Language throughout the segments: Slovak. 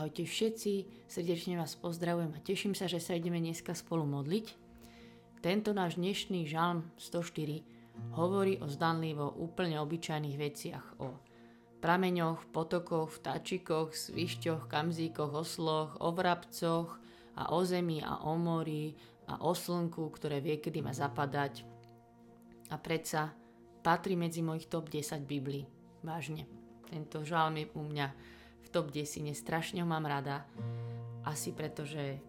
Ahojte všetci, srdečne vás pozdravujem a teším sa, že sa ideme dneska spolu modliť. Tento náš dnešný žalm 104 hovorí o zdanlivo úplne obyčajných veciach, o prameňoch, potokoch, vtáčikoch, svišťoch, kamzíkoch, osloch, o vrabcoch a o zemi a o mori a o slnku, ktoré vie, kedy má zapadať. A predsa patrí medzi mojich top 10 Biblií. Vážne, tento žalm je u mňa v top 10, strašne ho mám rada. Asi preto, že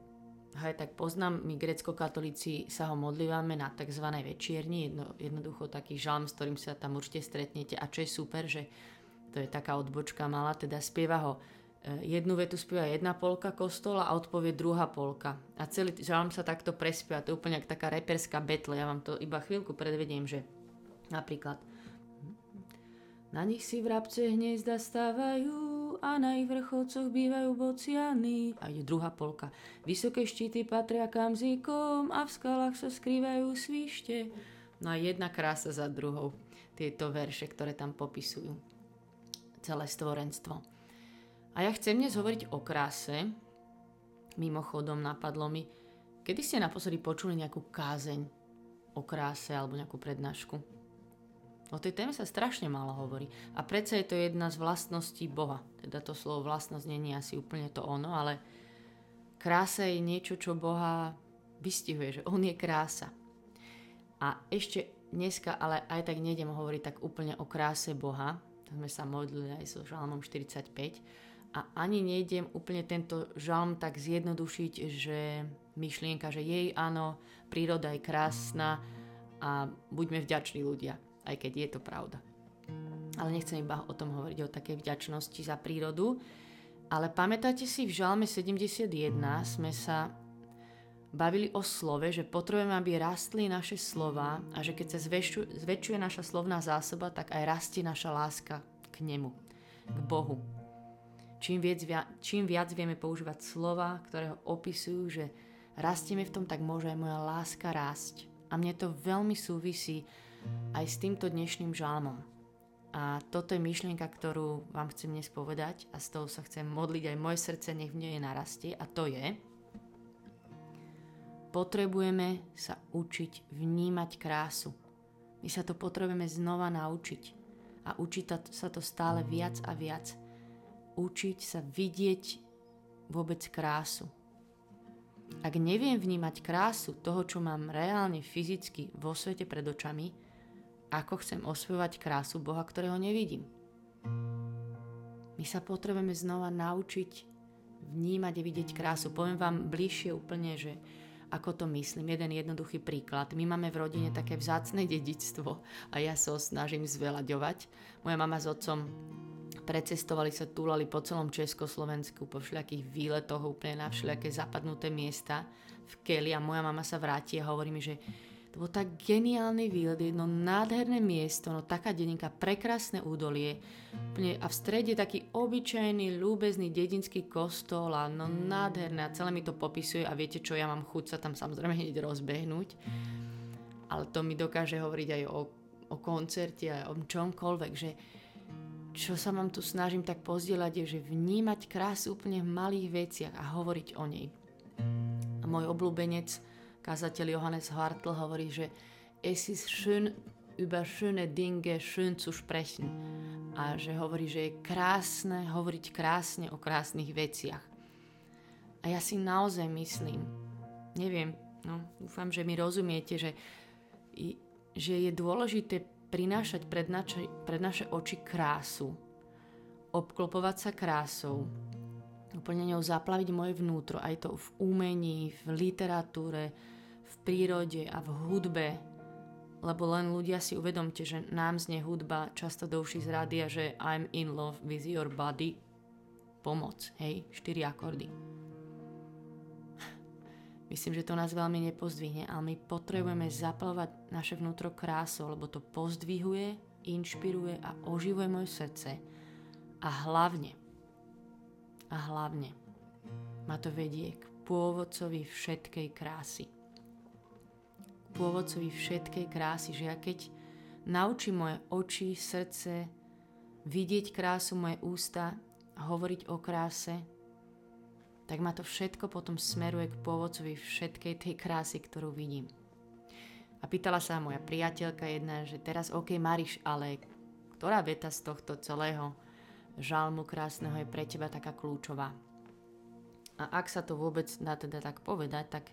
tak poznám, my grécko-katolíci sa ho modlívame na tzv. Večierni, jednoducho taký žalm, s ktorým sa tam určite stretnete. A čo je super, že to je taká odbočka malá, teda spieva ho. Jednu vetu spieva jedna polka kostola a odpovie druhá polka. A celý žalm sa takto prespieva, to je úplne taká reperská betla. Ja vám to iba chvíľku predvediem, že napríklad na nich si vrabce hniezda stávajú a na ich vrcholcoch bývajú bociany. A ide druhá polka. Vysoké štíty patria kamzíkom a v skalách sa skrývajú svište. No a jedna krása za druhou. Tieto verše, ktoré tam popisujú celé stvorenstvo. A ja chcem dnes hovoriť o kráse. Mimochodom napadlo mi, kedy ste naposledy počuli nejakú kázeň o kráse alebo nejakú prednášku? O tej téme sa strašne málo hovorí. A predsa je to jedna z vlastností Boha. Teda to slovo vlastnosť nie je asi úplne to ono, ale krása je niečo, čo Boha vystihuje, že on je krása. A ešte dneska, ale aj tak nejdem hovoriť tak úplne o kráse Boha. Tak sme sa modlili aj so žalmom 45. A ani nejdem úplne tento žalm tak zjednodušiť, že myšlienka, že jej áno, príroda je krásna a buďme vďační ľudia. Aj keď je to pravda. Ale nechcem iba o tom hovoriť, o takej vďačnosti za prírodu. Ale pamätáte si, v Žalme 71 sme sa bavili o slove, že potrebujeme, aby rastli naše slova a že keď sa zväčšuje naša slovná zásoba, tak aj rastie naša láska k nemu, k Bohu. Čím viac vieme používať slova, ktoré ho opisujú, že rastieme v tom, tak môže aj moja láska rásť. A mne to veľmi súvisí aj s týmto dnešným žalmom. A toto je myšlienka, ktorú vám chcem dnes povedať a s tou sa chcem modliť, aj moje srdce nech v nej narastie. A to je, potrebujeme sa učiť vnímať krásu. My sa to potrebujeme znova naučiť. A učiť sa to stále viac a viac. Učiť sa vidieť vôbec krásu. Ak neviem vnímať krásu toho, čo mám reálne fyzicky vo svete pred očami, ako chcem osvojovať krásu Boha, ktorého nevidím? My sa potrebujeme znova naučiť vnímať a vidieť krásu. Poviem vám bližšie úplne, že ako to myslím. Jeden jednoduchý príklad. My máme v rodine také vzácne dedičstvo a ja sa ho snažím zveľaďovať. Moja mama s otcom precestovali sa, túlali po celom Československu, po všelijakých výletoch, úplne na všelijaké zapadnuté miesta v keli a moja mama sa vráti a hovorí mi, že to bol tak geniálny výlet, jedno nádherné miesto, no taká dedinka, prekrásne údolie a v strede taký obyčajný, ľúbezný dedinský kostol a no nádherné a celé mi to popisuje a viete čo, ja mám chuť sa tam samozrejme hneď rozbehnúť, ale to mi dokáže hovoriť aj o koncerte a o čomkoľvek, že čo sa vám tu snažím tak pozdieľať je, že vnímať krásu úplne v malých veciach a hovoriť o nej. A môj obľúbenec, kazateľ Johannes Hartl hovorí, že es ist schön über schöne Dinge schön zu sprechen. A že hovorí, že je krásne hovoriť krásne o krásnych veciach. A ja si naozaj myslím, neviem, no, dúfam, že mi rozumiete, že je dôležité prinášať pred naše oči krásu, obklopovať sa krásou, úplne ňou zaplaviť moje vnútro, aj to v umení, v literatúre, v prírode a v hudbe, lebo len ľudia si uvedomte, že nám znie hudba často do uší z rádia, že I'm in love with your body, pomoc, hej, 4 akordy. Myslím, že to nás veľmi nepozdvihne, ale my potrebujeme zaplavovať naše vnútro krásou, lebo to pozdvihuje, inšpiruje a oživuje moje srdce. A hlavne ma to vedie k pôvodcovi všetkej krásy. Že ja keď naučím moje oči, srdce vidieť krásu, moje ústa hovoriť o kráse, tak ma to všetko potom smeruje k pôvodcovi všetkej tej krásy, ktorú vidím. A pýtala sa moja priateľka jedna, že teraz OK, Mariš, ale ktorá veta z tohto celého žalmu krásneho je pre teba taká kľúčová? A ak sa to vôbec dá teda tak povedať, tak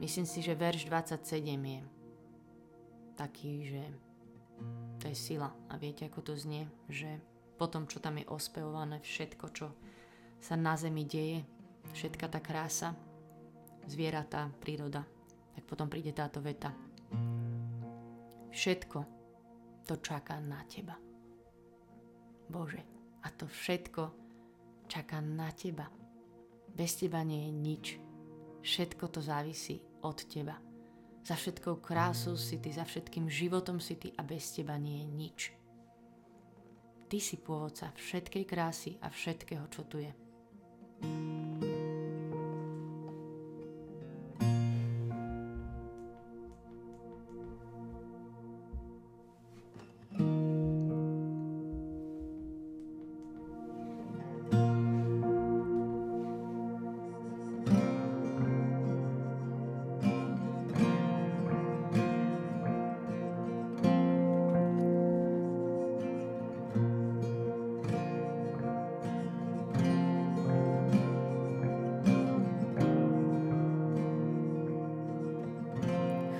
myslím si, že verš 27 je taký, že to je sila. A viete, ako to znie? Že potom, čo tam je ospevované, všetko, čo sa na zemi deje, všetka tá krása, zvieratá, príroda. Tak potom príde táto veta. Všetko to čaká na teba. Bože, a to všetko čaká na teba. Bez teba nie je nič. Všetko to závisí od teba. Za všetkou krásou si ty, za všetkým životom si ty a bez teba nie je nič. Ty si pôvodca všetkej krásy a všetkého, čo tu je.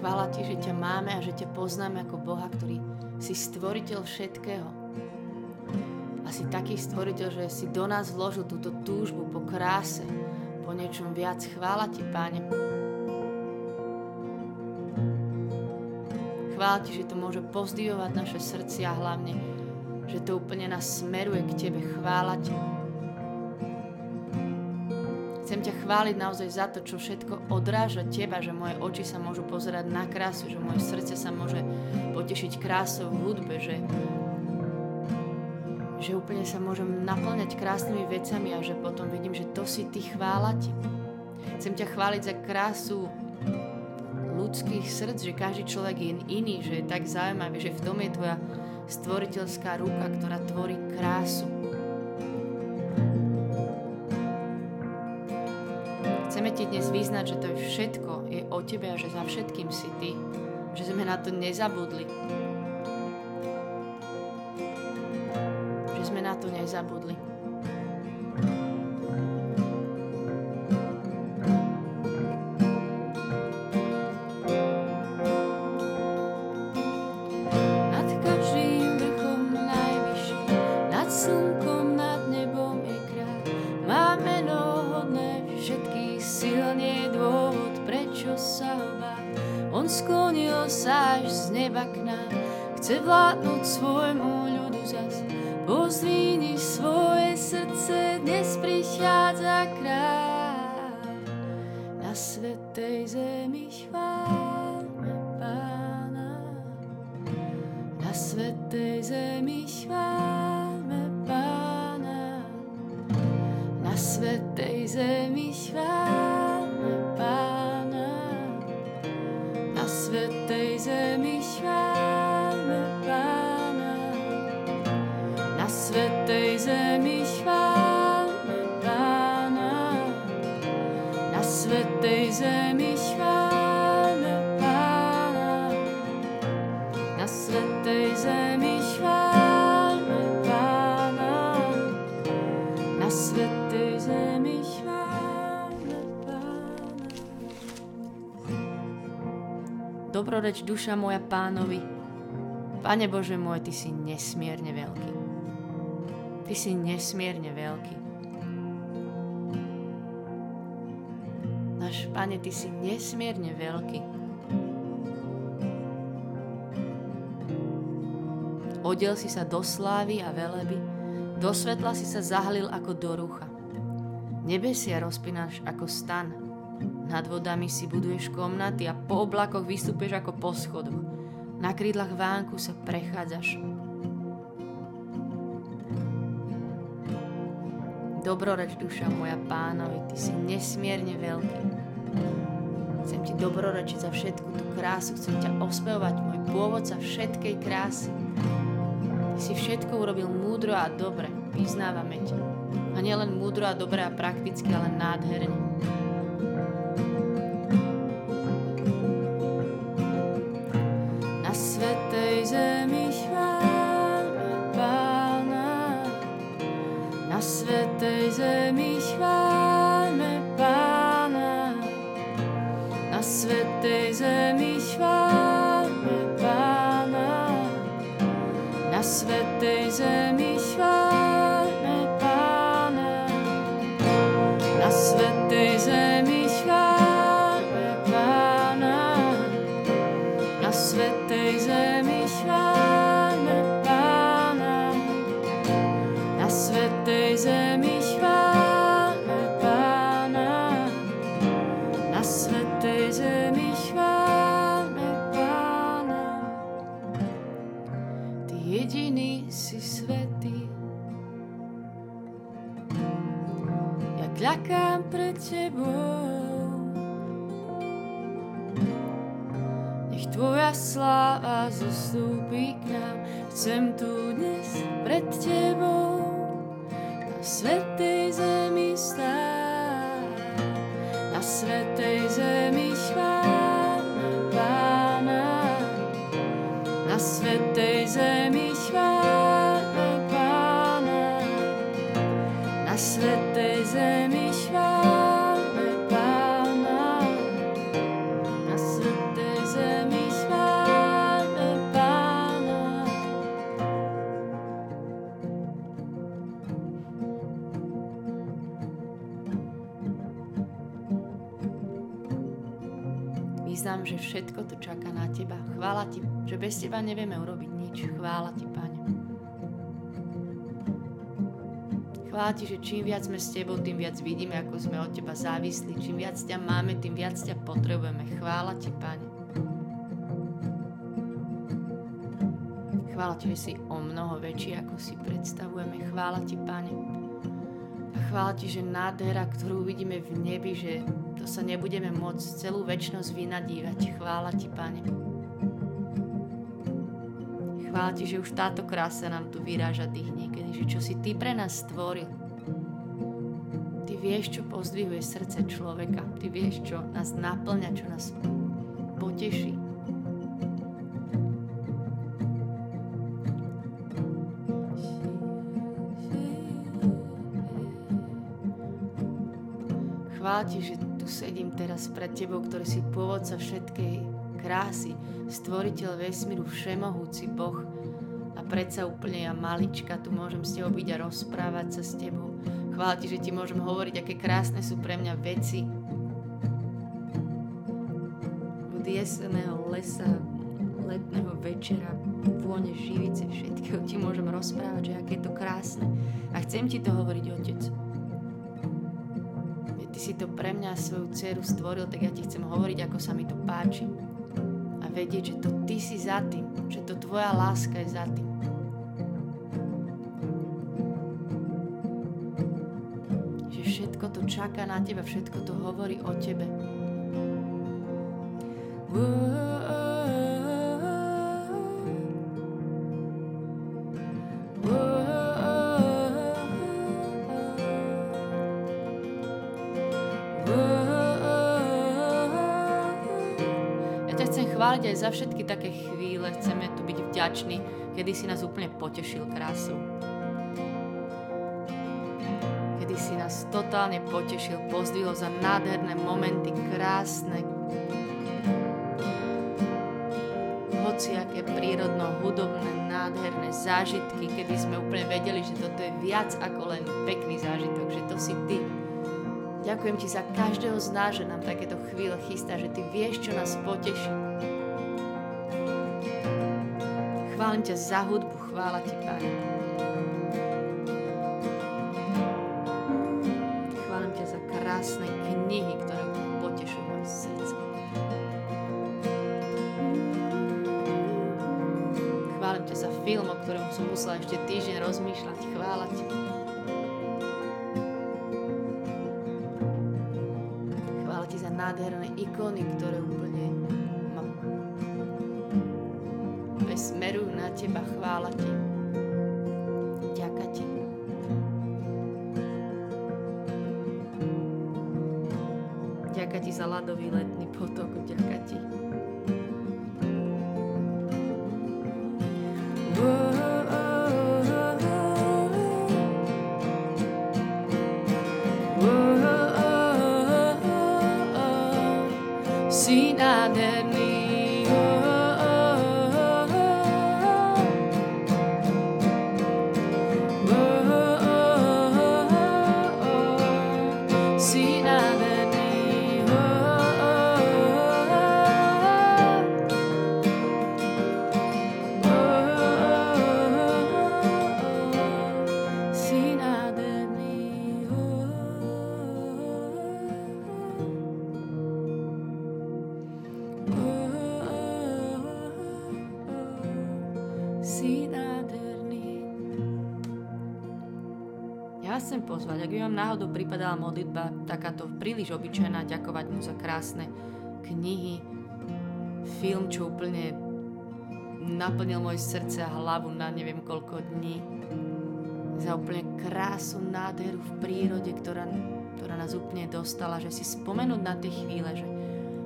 Chvála ti, že ťa máme a že ťa poznáme ako Boha, ktorý si stvoriteľ všetkého. A si taký stvoriteľ, že si do nás vložil túto túžbu po kráse, po niečom viac. Chvála ti, Páne. Chvála ti, že to môže pozdvihovať naše srdcia a hlavne, že to úplne nás smeruje k tebe. Chvála ti. Chcem ťa chváliť naozaj za to, čo všetko odráža teba, že moje oči sa môžu pozerať na krásu, že moje srdce sa môže potešiť krásou v hudbe, že úplne sa môžem naplňať krásnymi vecami a že potom vidím, že to si ty, chvála ti. Chcem ťa chváliť za krásu ľudských srdc, že každý človek je iný, že je tak zaujímavý, že v tom je tvoja stvoriteľská ruka, ktorá tvorí krásu. Chceme ti dnes vyznať, že to je všetko, je o tebe a že za všetkým si ty. Že sme na to nezabudli. Že sme na to nezabudli. On sklonil sa až z neba k nám, chce vládnuť svojmu ľudu zas. Pozdvihni svoje srdce, dnes prichádza kráľ. Na svätej zemi chválme Pána. Na svätej zemi chválme Pána. Na svätej zemi chválme Pána. Na svätej zemi chválme Pána. Na svätej zemi chválme Pána. Na svätej zemi chválme Pána. Na svätej zemi chválme Pána. Na svätej zemi dobroreč duša moja Pánovi. Pane Bože môj, ty si nesmierne veľký. Ty si nesmierne veľký. Náš Pane, ty si nesmierne veľký. Odiel si sa do slávy a veleby, do svetla si sa zahalil ako do rucha. Nebesia rozpínaš ako stan. Nad vodami si buduješ komnaty a po oblakoch vystúpeš ako po schodoch. Na krídlach vánku sa prechádzaš. Dobroreč duša moja Pánovi, ty si nesmierne veľký. Chcem ti dobrorečiť za všetku tú krásu, chcem ťa ospevovať, môj pôvodca všetkej krásy. Ty si všetko urobil múdro a dobre, vyznávame ťa. A nielen múdro a dobré a prakticky, ale nádherne. Na svätej zemi chválme Pána, na svätej zemi chválme Pána, na svätej zemi chválme Pána, na svätej zemi chválme Pána, na svätej zemi chválme Pána, na svätej zemi chválme Pána, na svätej zemi chválme Pána, na svätej zemi chválme Pána. Ty jediný si svätý. Ja kľakám pred tebou. Nech tvoja sláva zostúpi k nám. Chcem tu dnes pred tebou na svätej zemi stáť. Na svätej zemi chválme Pána. Na svätej zemi chválme Pána. Na svätej zemi chválme Pána. Na svätej zemi chválme Pána. Vyznám, že všetko to čaká na teba. Chvála ti, že bez teba nevieme urobiť nič. Chvála ti, Pane. Chvála ti, že čím viac sme s tebou, tým viac vidíme, ako sme od teba závislí. Čím viac ťa máme, tým viac ťa potrebujeme. Chvála ti, Pane. Chvála ti, že si o mnoho väčší, ako si predstavujeme. Chvála ti, Pane. A chvála ti, že nádhera, ktorú vidíme v nebi, že to sa nebudeme môcť celú večnosť vynadívať. Chvála ti, Pane. Chvála ti, že už táto krása nám tu vyráža dých niekedy, že čo si ty pre nás stvoril. Ty vieš, čo pozdvihuje srdce človeka. Ty vieš, čo nás naplňa, čo nás poteší. Chvála ti, že tu sedím teraz pred tebou, ktorý si pôvodca všetkej krásy, stvoriteľ vesmíru, všemohúci Boh. A predsa úplne ja malička tu môžem s tebou byť a rozprávať sa s tebou. Chvála ti, že ti môžem hovoriť, aké krásne sú pre mňa veci. Od jesenného lesa, letného večera, vône živice, všetkého ti môžem rozprávať, že aké je to krásne. A chcem ti to hovoriť, Otec. Ty si to pre mňa a svoju dceru stvoril, tak ja ti chcem hovoriť, ako sa mi to páči. A vedieť, že to ty si za tým, že to tvoja láska je za tým. Že všetko to čaká na teba, všetko to hovorí o tebe. Chváliť aj za všetky také chvíle, chceme tu byť vďační, kedy si nás úplne potešil krásou. Kedy si nás totálne potešil, pozdvihol za nádherné momenty, krásne, hociaké prírodno-hudobné, nádherné zážitky, kedy sme úplne vedeli, že toto je viac ako len pekný zážitok, že to si ty. Ďakujem ti za každého z nás, že nám takéto chvíle chystá, že ty vieš, čo nás poteší. Chválim ťa za hudbu, chvála ti, Pane. Chválim ťa za krásne knihy, ktoré potešujú moje srdce. Chválim ťa za film, o ktorom som musela ešte týždeň rozmýšľať, chvála ti. Nádherné ikony, ktoré úplne mám. Smerujú na teba, chvála ti. Ďaká ti. Vďaka ti za ľadový letný potok. Vďaka ti. Si nádherný, si nádherný, si nádherný. Si nádherný. Ja chcem pozvať, ak by vám náhodou pripadala modlitba takáto príliš obyčajná, ďakovať mu za krásne knihy, film, čo úplne naplnil moje srdce a hlavu na neviem koľko dní, za úplne krásu, nádheru v prírode, ktorá nás úplne dostala, že si spomenúť na tie chvíle, že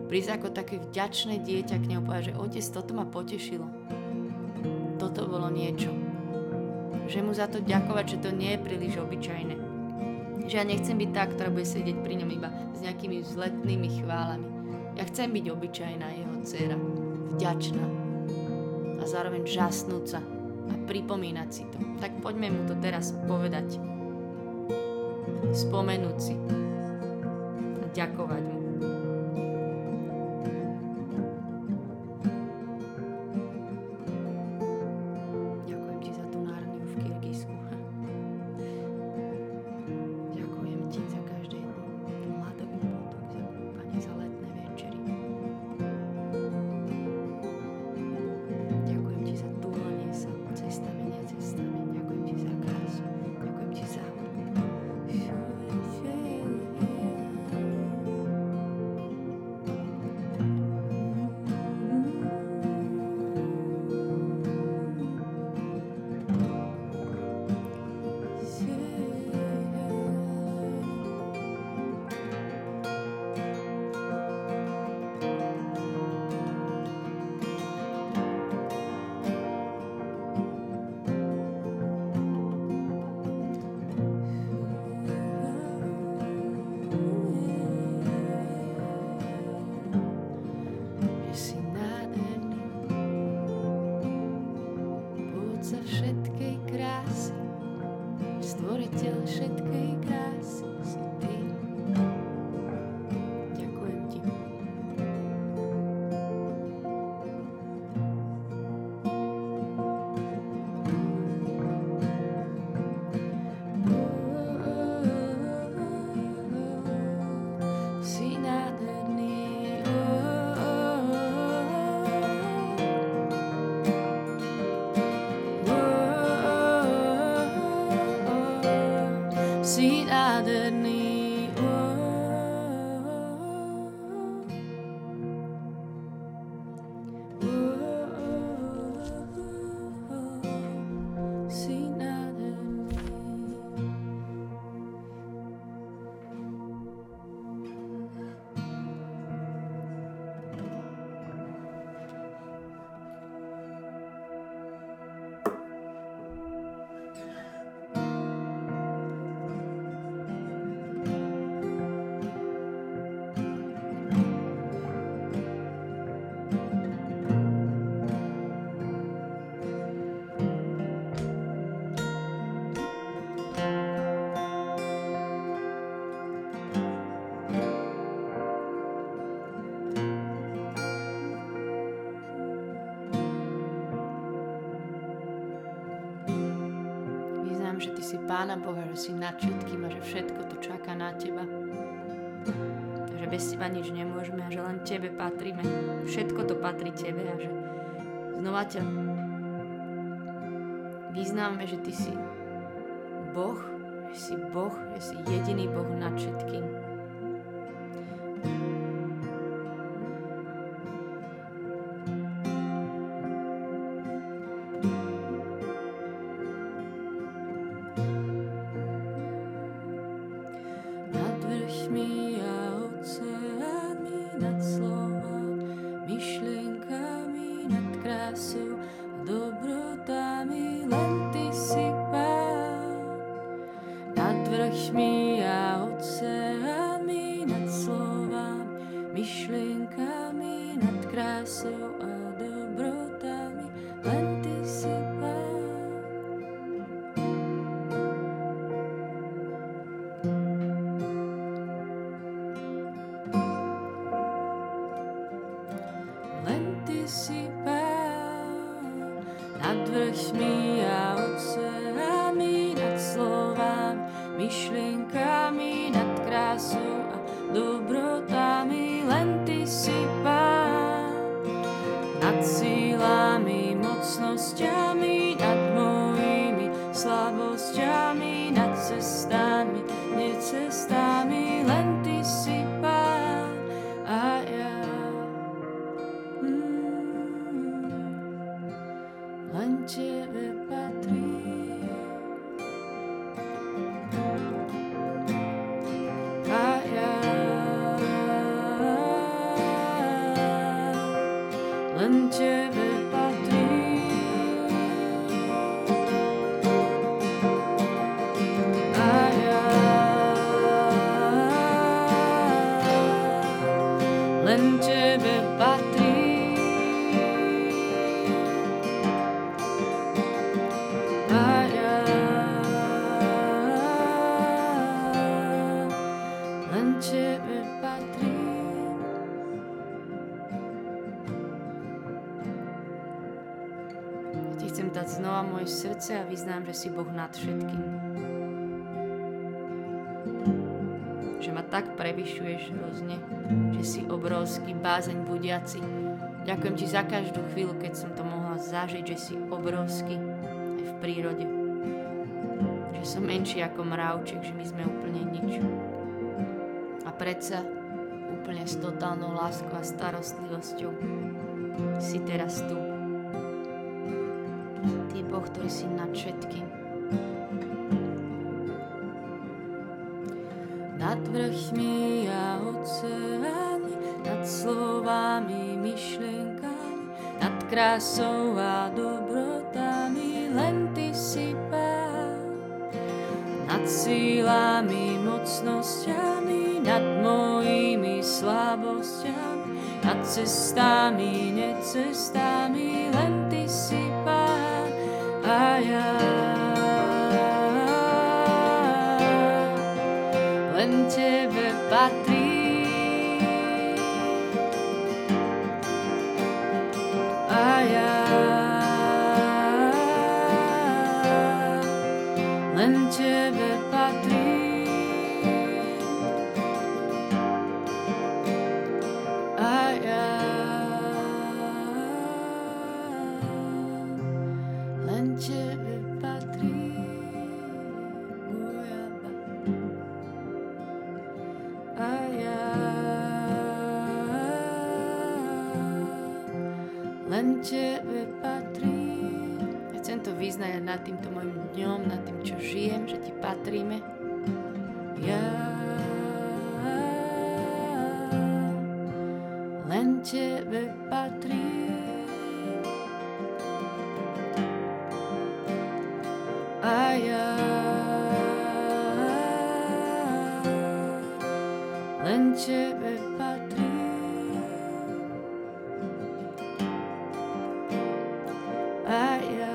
prísť ako také vďačné dieťa k neopovedať, že otec, toto ma potešilo. Toto bolo niečo. Že mu za to ďakovať, že to nie je príliš obyčajné. Že ja nechcem byť tá, ktorá bude sedieť pri ňom iba s nejakými vzletnými chválami. Ja chcem byť obyčajná jeho dcéra. Vďačná. A zároveň žasnúca. A pripomínať si to. Tak poďme mu to teraz povedať. Spomenúť si. A ďakovať mu. Že ty si Pána Boha, že si nad všetkým a že všetko to čaká na teba. Že bez teba nič nemôžeme a že len tebe patríme. Všetko to patrí tebe a že znova ťa vyznáme, že ty si Boh, že si Boh, že si jediný Boh nad všetkým. Me out nami, len ty si pán a ja. Len tebe patrí. A ja. Len tebe patrí. Len tebe patrí. A ja. Len tebe patrí. Ja ti chcem dať znova moje srdce a vyznám, že si Boh nad všetkým. Že ma tak prevyšuješ hrozne, že si obrovský bázeň budiaci. Ďakujem ti za každú chvíľu, keď som to mohla zažiť, že si obrovský aj v prírode. Že som menší ako mravček, že my sme úplne nič. A predsa úplne s totálnou láskou a starostlivosťou si teraz tu. Ty Boh, ktorý si nad všetkým. Nad vrchmi a oceány, nad slovami, myšlienkami, nad krásou a dobrotami, len ty si pán. Nad sílami, mocnosťami, nad mojimi slabosťami, nad cestami, necestami, len ty si pán a ja. Len tebe patrí. A ja. Len tebe patrí. A ja. Len tebe patrí. Len tebe patrí. Ja chcem to vyznať nad týmto mojim dňom, nad tým, čo žijem, že ti patríme. Ja len tebe patrí. A ja len tebe patrí. A ja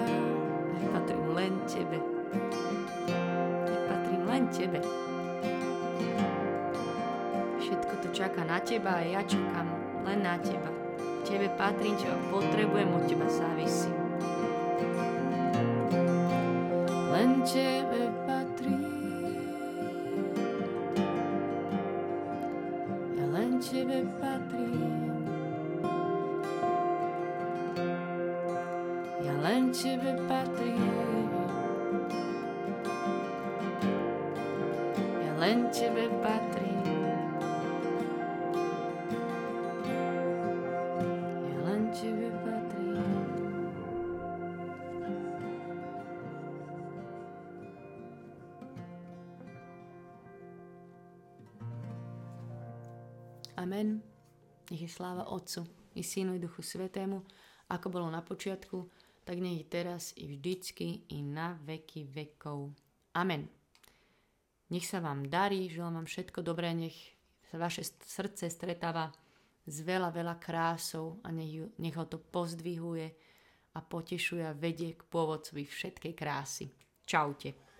patrím len tebe. Ja patrím len tebe. Všetko to čaká na teba a ja čakám len na teba. Tebe patrím, čo potrebujem, od teba závisí. Len tebe patrím. Ja len tebe patrím. Ja len tebe patrím. Ja len tebe patrím. Ja len tebe patrím. Amen. Nech je sláva Otcu i Synu i Duchu Svätému, ako bolo na počiatku, tak nech je teraz i vždycky i na veky vekov. Amen. Nech sa vám darí, želám vám všetko dobré, nech sa vaše srdce stretáva s veľa, veľa krásou a nech ho to pozdvihuje a potešuje a vedie k pôvodcovi všetkej krásy. Čaute.